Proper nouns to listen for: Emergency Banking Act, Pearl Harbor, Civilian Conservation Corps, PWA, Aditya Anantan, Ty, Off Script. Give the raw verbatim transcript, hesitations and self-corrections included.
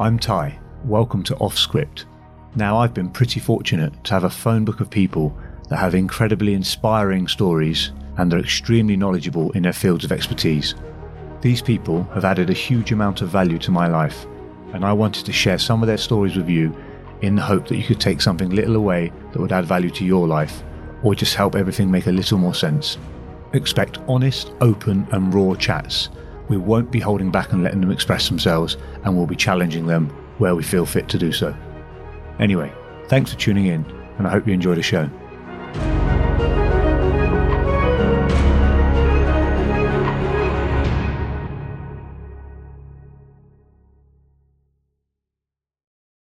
I'm Ty, welcome to Off Script. Now, I've been pretty fortunate to have a phone book of people that have incredibly inspiring stories and are extremely knowledgeable in their fields of expertise. These people have added a huge amount of value to my life, and I wanted to share some of their stories with you in the hope that you could take something little away that would add value to your life, or just help everything make a little more sense. Expect honest, open and raw chats. We won't be holding back and letting them express themselves, and we'll be challenging them where we feel fit to do so. Anyway, thanks for tuning in, and I hope you enjoy the show.